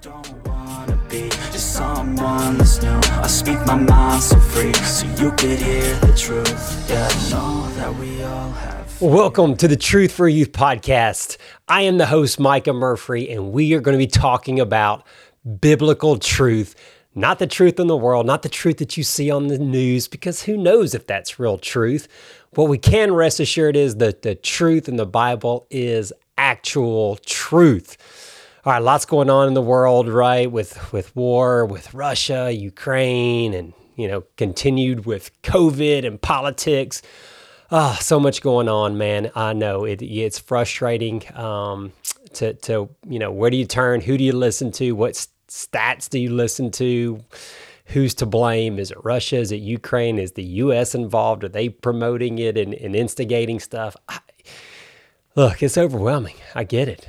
don't wanna be just someone that's new. I speak my mind so free, so you could hear the truth. Yeah, I know that we all have. Welcome to the Truth for Youth podcast. I am the host, Micah Murphy, and we are going to be talking about biblical truth. Not the truth in the world, not the truth that you see on the news, because who knows if that's real truth. What we can rest assured is that the truth in the Bible is actual truth. All right, lots going on in the world, right? With war, with Russia, Ukraine, and, continued with COVID and politics. So much going on, man. I know it's frustrating to where do you turn? Who do you listen to? What stats do you listen to? Who's to blame? Is it Russia? Is it Ukraine? Is the U.S. involved? Are they promoting it and instigating stuff? Look, it's overwhelming. I get it.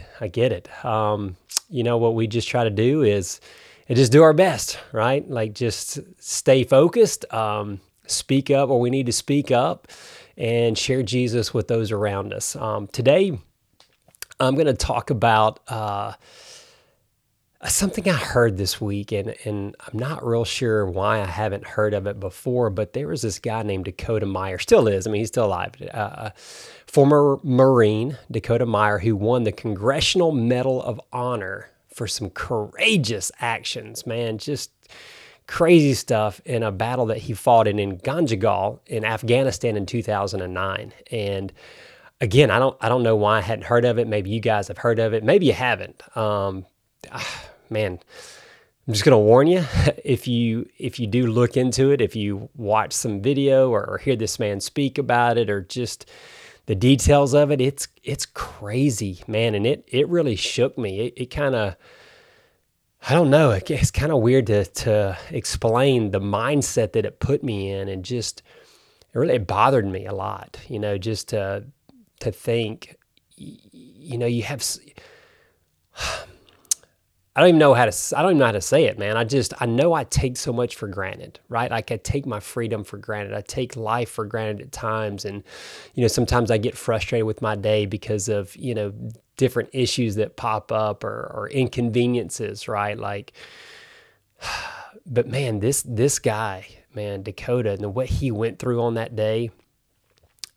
What we just try to do is just do our best, right? Like, just stay focused, speak up where we need to speak up, and share Jesus with those around us. Today, I'm going to talk about something I heard this week, and I'm not real sure why I haven't heard of it before, but there was this guy named Dakota Meyer, still is, he's still alive, former Marine Dakota Meyer, who won the Congressional Medal of Honor for some courageous actions, man, just crazy stuff in a battle that he fought in Ganjigal in Afghanistan in 2009. And again, I don't know why I hadn't heard of it. Maybe you guys have heard of it. Maybe you haven't. Man, I'm just going to warn you, if you do look into it, if you watch some video or hear this man speak about it, or just the details of it, it's crazy, man. And it really shook me. It kind of, I don't know, it's kind of weird to explain the mindset that it put me in, and just, it really bothered me a lot, just to think, you have, I don't even know how to say it, man. I know I take so much for granted, right? Like, I take my freedom for granted. I take life for granted at times. And, sometimes I get frustrated with my day because of, different issues that pop up or inconveniences, right? Like, but man, this guy, man, Dakota, and what he went through on that day,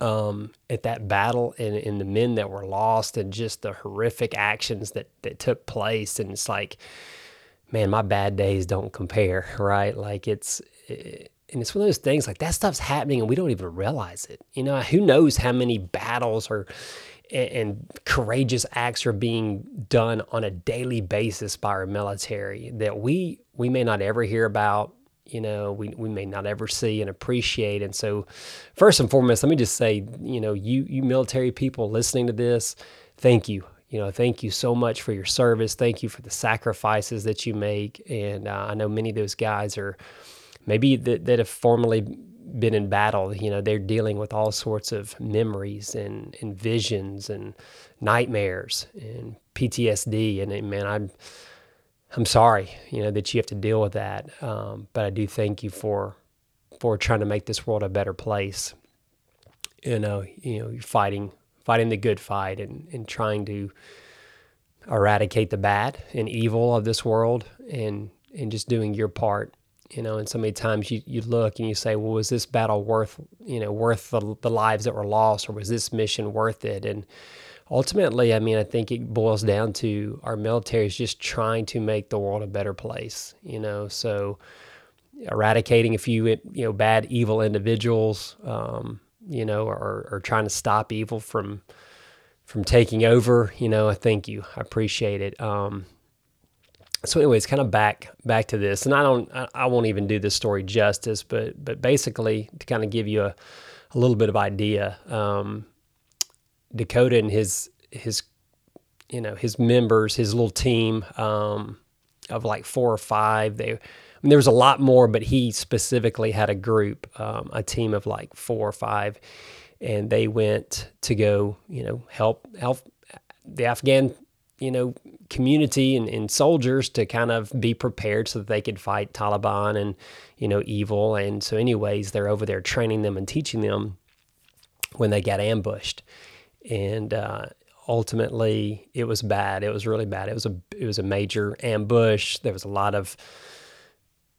at that battle, and the men that were lost, and just the horrific actions that took place. And it's like, man, my bad days don't compare, right? Like, it's one of those things, like, that stuff's happening and we don't even realize it. Who knows how many battles and courageous acts are being done on a daily basis by our military that we may not ever hear about, we may not ever see and appreciate. And so, first and foremost, let me just say, you military people listening to this, thank you. Thank you so much for your service. Thank you for the sacrifices that you make. And I know many of those guys are maybe that have formerly been in battle. They're dealing with all sorts of memories and visions and nightmares and PTSD. And man, I'm sorry, that you have to deal with that. But I do thank you for trying to make this world a better place. You're fighting the good fight and trying to eradicate the bad and evil of this world, and just doing your part. And so many times you look and you say, well, was this battle worth the lives that were lost, or was this mission worth it? And ultimately, I think it boils down to our military is just trying to make the world a better place, so eradicating a few, bad, evil individuals, or trying to stop evil from taking over, thank you. I appreciate it. So anyways, kind of back to this, and I won't even do this story justice, but basically, to kind of give you a little bit of idea, Dakota and his members, his little team of like 4 or 5. There was a lot more, but he specifically had a group, a team of like 4 or 5, and they went to go, help the Afghan, community and soldiers to kind of be prepared so that they could fight Taliban and, evil. And so anyways, they're over there training them and teaching them when they got ambushed. And ultimately it was bad. It was really bad. It was a major ambush. There was a lot of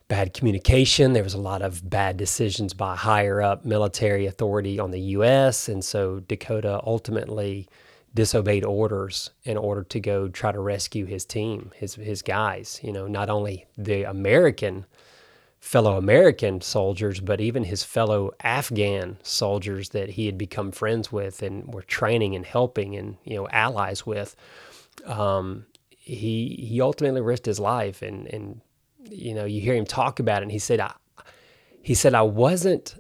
bad communication. There was a lot of bad decisions by higher up military authority on the U.S. And so Dakota ultimately disobeyed orders in order to go try to rescue his team, his guys, you know, not only the fellow American soldiers, but even his fellow Afghan soldiers that he had become friends with and were training and helping and, you know, allies with. He ultimately risked his life, and you know, you hear him talk about it, and he said, I wasn't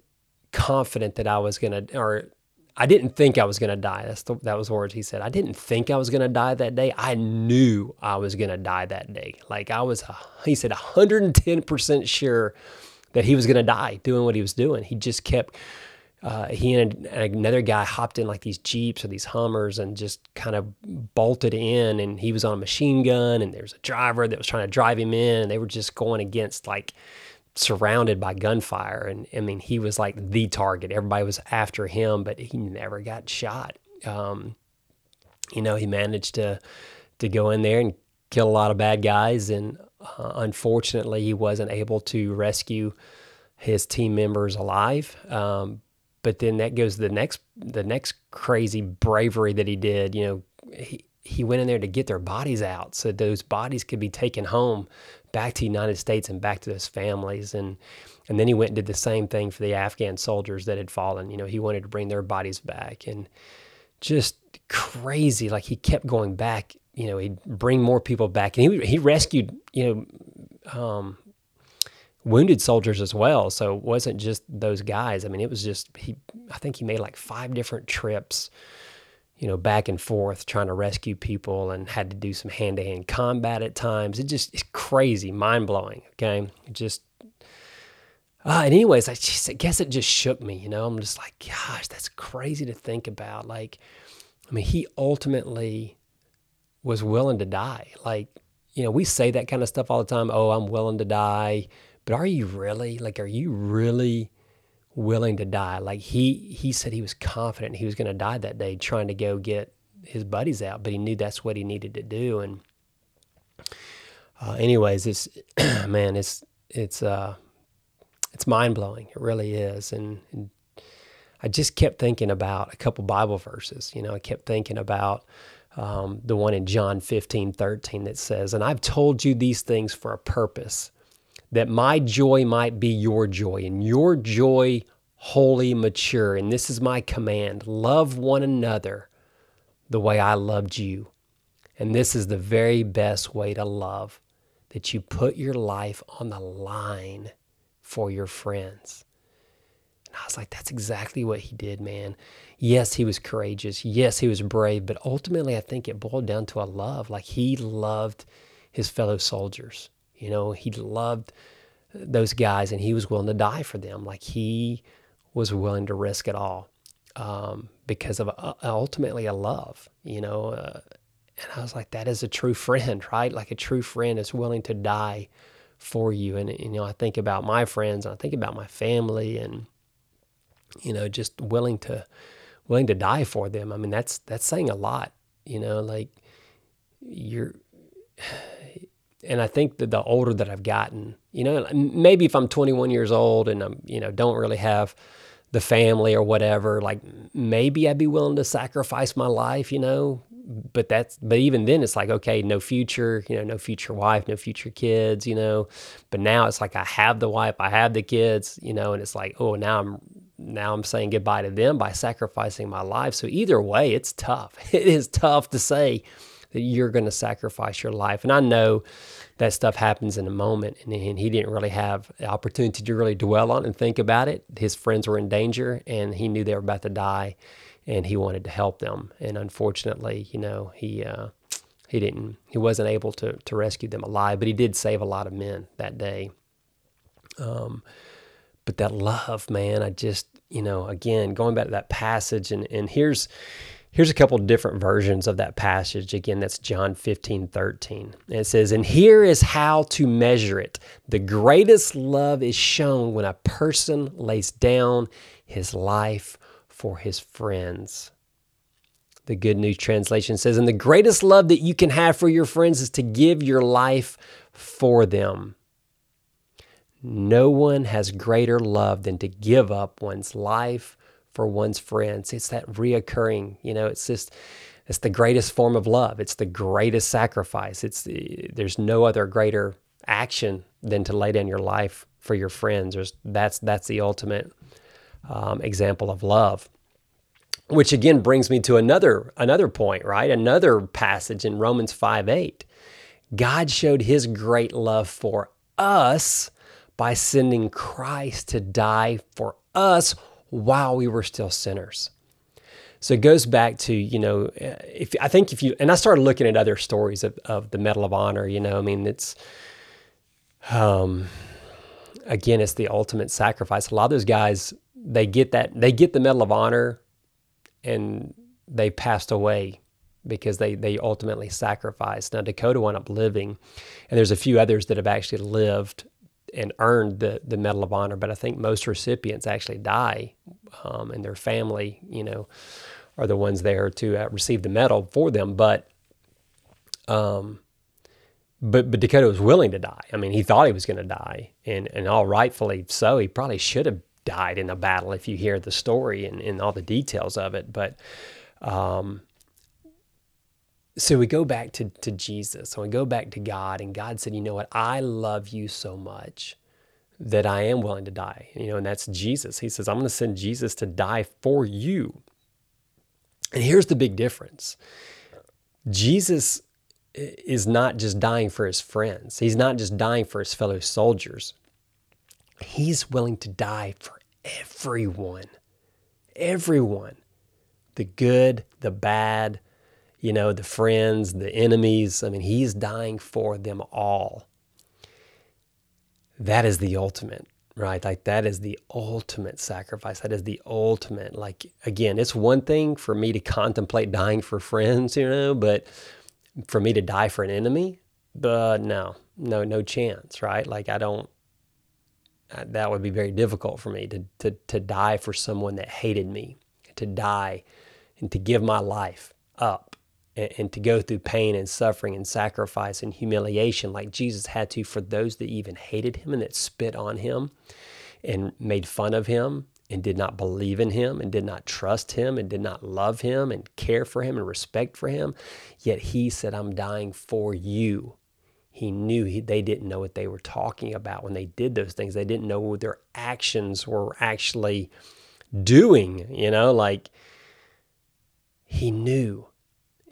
confident that I was going to, or I didn't think I was going to die. That was the words he said. I didn't think I was going to die that day. I knew I was going to die that day. Like he said, 110% sure that he was going to die doing what he was doing. He just kept, he and another guy hopped in like these Jeeps or these Hummers and just kind of bolted in, and he was on a machine gun, and there was a driver that was trying to drive him in, and they were just going against, like, surrounded by gunfire. And I mean, he was like the target. Everybody was after him, but he never got shot. You know, he managed to go in there and kill a lot of bad guys. And unfortunately, he wasn't able to rescue his team members alive. But then that goes to the next crazy bravery that he did. You know, he went in there to get their bodies out so those bodies could be taken home back to the United States and back to those families. And then he went and did the same thing for the Afghan soldiers that had fallen. You know, he wanted to bring their bodies back, and just crazy. Like, he kept going back, you know, he'd bring more people back, and he rescued, you know, wounded soldiers as well. So it wasn't just those guys. I mean, it was just, I think he made like 5 different trips, you know, back and forth trying to rescue people, and had to do some hand-to-hand combat at times. It's crazy, mind-blowing, okay? And anyways, I guess it just shook me, you know? I'm just like, gosh, that's crazy to think about. Like, I mean, he ultimately was willing to die. Like, you know, we say that kind of stuff all the time. Oh, I'm willing to die. But are you really? Like, are you really willing to die? Like, he said he was confident he was going to die that day trying to go get his buddies out, but he knew that's what he needed to do. And anyways, it's man, it's mind-blowing. It really is. And I just kept thinking about a couple Bible verses. You know, I kept thinking about the one in John 15:13 that says, "And I've told you these things for a purpose, that my joy might be your joy, and your joy wholly mature. And this is my command, love one another the way I loved you. And this is the very best way to love, that you put your life on the line for your friends." And I was like, that's exactly what he did, man. Yes, he was courageous. Yes, he was brave. But ultimately, I think it boiled down to a love. Like, he loved his fellow soldiers. You know, he loved those guys, and he was willing to die for them. Like, he was willing to risk it all because of ultimately a love, you know. And I was like, that is a true friend, right? Like, a true friend is willing to die for you. And, you know, I think about my friends, and I think about my family, and, you know, just willing to die for them. I mean, that's saying a lot, you know, like you're... And I think that the older that I've gotten, you know, maybe if I'm 21 years old and I'm, you know, don't really have the family or whatever, like maybe I'd be willing to sacrifice my life, you know, but even then it's like, okay, no future, you know, no future wife, no future kids, you know, but now it's like I have the wife, I have the kids, you know, and it's like, oh, now I'm saying goodbye to them by sacrificing my life. So either way, it's tough. It is tough to say that you're going to sacrifice your life. And I know that stuff happens in a moment, and he didn't really have the opportunity to really dwell on and think about it. His friends were in danger, and he knew they were about to die, and he wanted to help them. And unfortunately, you know, he wasn't able to rescue them alive, but he did save a lot of men that day. But that love, man, I just, you know, again, going back to that passage, and here's a couple different versions of that passage. Again, that's John 15:13. And it says, "And here is how to measure it. The greatest love is shown when a person lays down his life for his friends. The Good News Translation says, and the greatest love that you can have for your friends is to give your life for them. No one has greater love than to give up one's life for one's friends. It's that reoccurring, it's the greatest form of love. It's the greatest sacrifice. There's no other greater action than to lay down your life for your friends. That's the ultimate example of love. Which again brings me to another point, right? Another passage in Romans 5:8. God showed his great love for us by sending Christ to die for us while we were still sinners. So it goes back to, I started looking at other stories of the Medal of Honor, it's, again, it's the ultimate sacrifice. A lot of those guys, they get the Medal of Honor and they passed away because they ultimately sacrificed. Now, Dakota wound up living, and there's a few others that have actually lived and earned the Medal of Honor, but I think most recipients actually die, and their family, are the ones there to receive the medal for them. But Dakota was willing to die. I mean, he thought he was going to die, and all rightfully so. He probably should have died in a battle if you hear the story and all the details of it. But so we go back to Jesus, and we go back to God, and God said, I love you so much that I am willing to die. And that's Jesus. He says, I'm going to send Jesus to die for you. And here's the big difference. Jesus is not just dying for his friends. He's not just dying for his fellow soldiers. He's willing to die for everyone. Everyone. The good, the bad, the friends, the enemies. I mean, he's dying for them all. That is the ultimate, right? That is the ultimate sacrifice. That is the ultimate. Again, it's one thing for me to contemplate dying for friends, but for me to die for an enemy, but no chance, right? That would be very difficult for me to die for someone that hated me, to die and to give my life up and to go through pain and suffering and sacrifice and humiliation like Jesus had to for those that even hated him and that spit on him and made fun of him and did not believe in him and did not trust him and did not love him and care for him and respect for him. Yet he said, I'm dying for you. He knew they didn't know what they were talking about when they did those things. They didn't know what their actions were actually doing, he knew.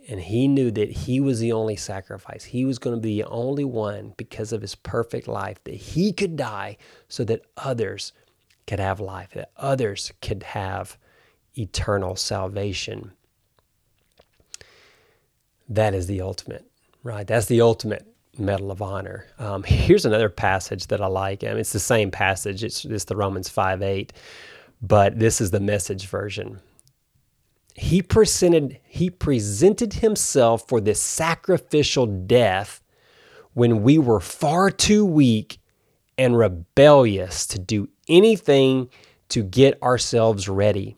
And he knew that he was the only sacrifice. He was going to be the only one because of his perfect life that he could die so that others could have life, that others could have eternal salvation. That is the ultimate, right? That's the ultimate Medal of Honor. Here's another passage that I like. It's the same passage. It's the Romans 5:8, but this is the Message version. He presented himself for this sacrificial death when we were far too weak and rebellious to do anything to get ourselves ready.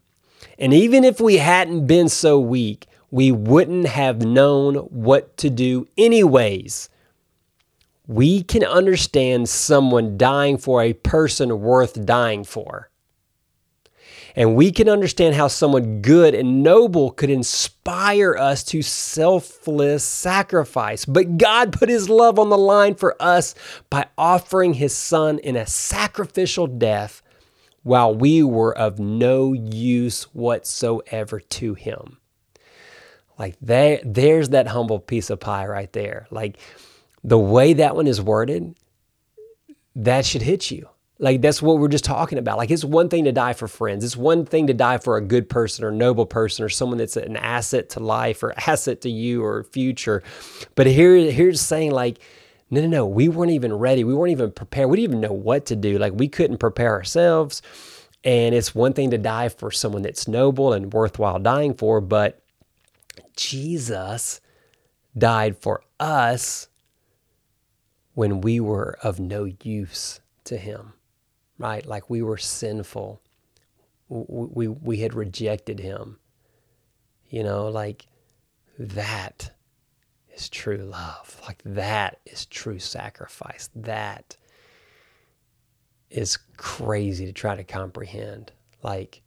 And even if we hadn't been so weak, we wouldn't have known what to do anyways. We can understand someone dying for a person worth dying for. And we can understand how someone good and noble could inspire us to selfless sacrifice. But God put his love on the line for us by offering his son in a sacrificial death while we were of no use whatsoever to him. There's that humble piece of pie right there. The way that one is worded, that should hit you. That's what we're just talking about. It's one thing to die for friends. It's one thing to die for a good person or noble person or someone that's an asset to life or asset to you or future. But here's saying no, we weren't even ready. We weren't even prepared. We didn't even know what to do. We couldn't prepare ourselves. And it's one thing to die for someone that's noble and worthwhile dying for, but Jesus died for us when we were of no use to him, right? We were sinful. We had rejected him. You know, like that is true love. Like that is true sacrifice. That is crazy to try to comprehend. Like,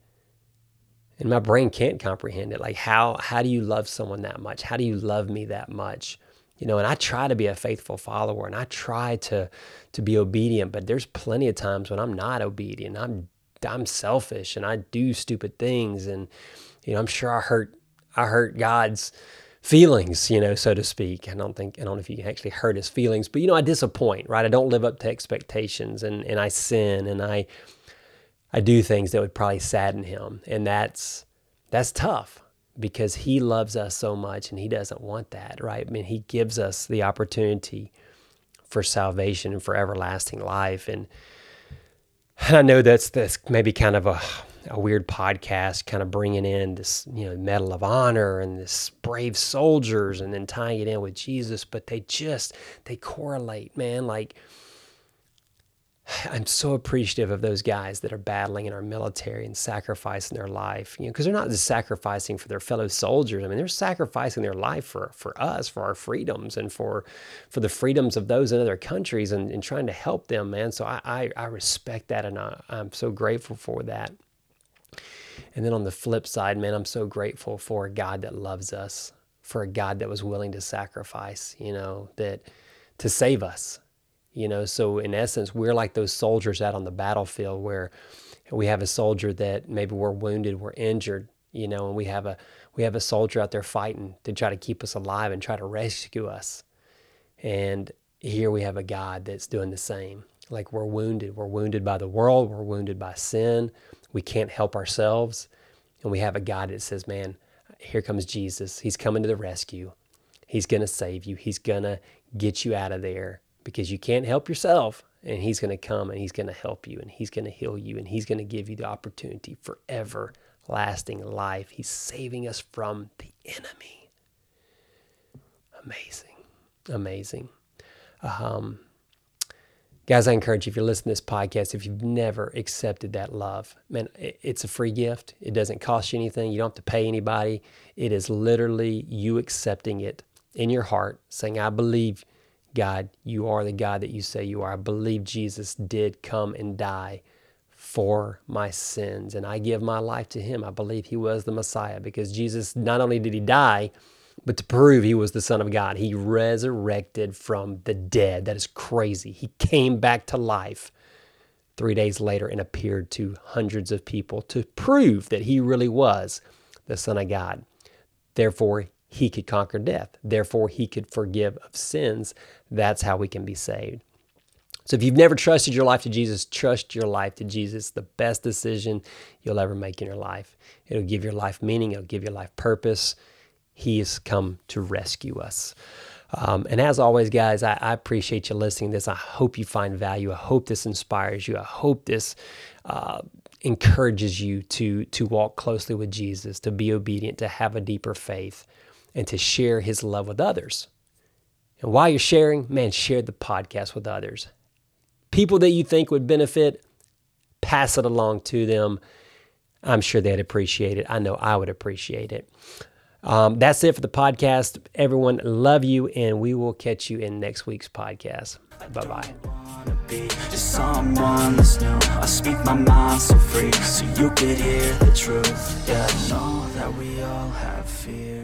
and my brain can't comprehend it. Like, how do you love someone that much? How do you love me that much? You know, and I try to be a faithful follower, and I try to be obedient, but there's plenty of times when I'm not obedient. I'm selfish, and I do stupid things, and, you know, I'm sure I hurt God's feelings, you know, so to speak. I don't know if you can actually hurt his feelings, but, you know, I disappoint, right? I don't live up to expectations, and I sin, and I do things that would probably sadden him. And that's tough, because he loves us so much, and he doesn't want that, right? I mean, he gives us the opportunity for salvation and for everlasting life. And I know that's maybe kind of a weird podcast, kind of bringing in this, you know, Medal of Honor and this brave soldiers, and then tying it in with Jesus, but they correlate, man. Like, I'm so appreciative of those guys that are battling in our military and sacrificing their life, you know, because they're not just sacrificing for their fellow soldiers. I mean, they're sacrificing their life for us, for our freedoms, and for the freedoms of those in other countries, and trying to help them, man. So I respect that, and I'm so grateful for that. And then on the flip side, man, I'm so grateful for a God that loves us, for a God that was willing to sacrifice, you know, that to save us. You know, so in essence, we're like those soldiers out on the battlefield, where we have a soldier that maybe we're wounded, we're injured, you know, and we have a soldier out there fighting to try to keep us alive and try to rescue us. And here we have a God that's doing the same. Like, we're wounded by the world, we're wounded by sin, we can't help ourselves. And we have a God that says, man, here comes Jesus. He's coming to the rescue. He's going to save you. He's going to get you out of there, because you can't help yourself, and he's going to come, and he's going to help you, and he's going to heal you, and he's going to give you the opportunity for everlasting life. He's saving us from the enemy. Amazing. Amazing. Guys, I encourage you, if you're listening to this podcast, if you've never accepted that love, man, it's a free gift. It doesn't cost you anything. You don't have to pay anybody. It is literally you accepting it in your heart, saying, I believe God, you are the God that you say you are. I believe Jesus did come and die for my sins, and I give my life to him. I believe he was the Messiah, because Jesus, not only did he die, but to prove he was the Son of God, he resurrected from the dead. That is crazy. He came back to life 3 days later and appeared to hundreds of people to prove that he really was the Son of God. Therefore, he could conquer death. Therefore, he could forgive of sins. That's how we can be saved. So if you've never trusted your life to Jesus, trust your life to Jesus. The best decision you'll ever make in your life. It'll give your life meaning. It'll give your life purpose. He has come to rescue us. And as always, guys, I appreciate you listening to this. I hope you find value. I hope this inspires you. I hope this encourages you to walk closely with Jesus, to be obedient, to have a deeper faith, and to share his love with others. And while you're sharing, man, share the podcast with others. People that you think would benefit, pass it along to them. I'm sure they'd appreciate it. I know I would appreciate it. That's it for the podcast. Everyone, love you, and we will catch you in next week's podcast. Bye-bye. Just someone that's new. I speak my mind so free, so you could hear the truth. Yeah, I know that we all have fear.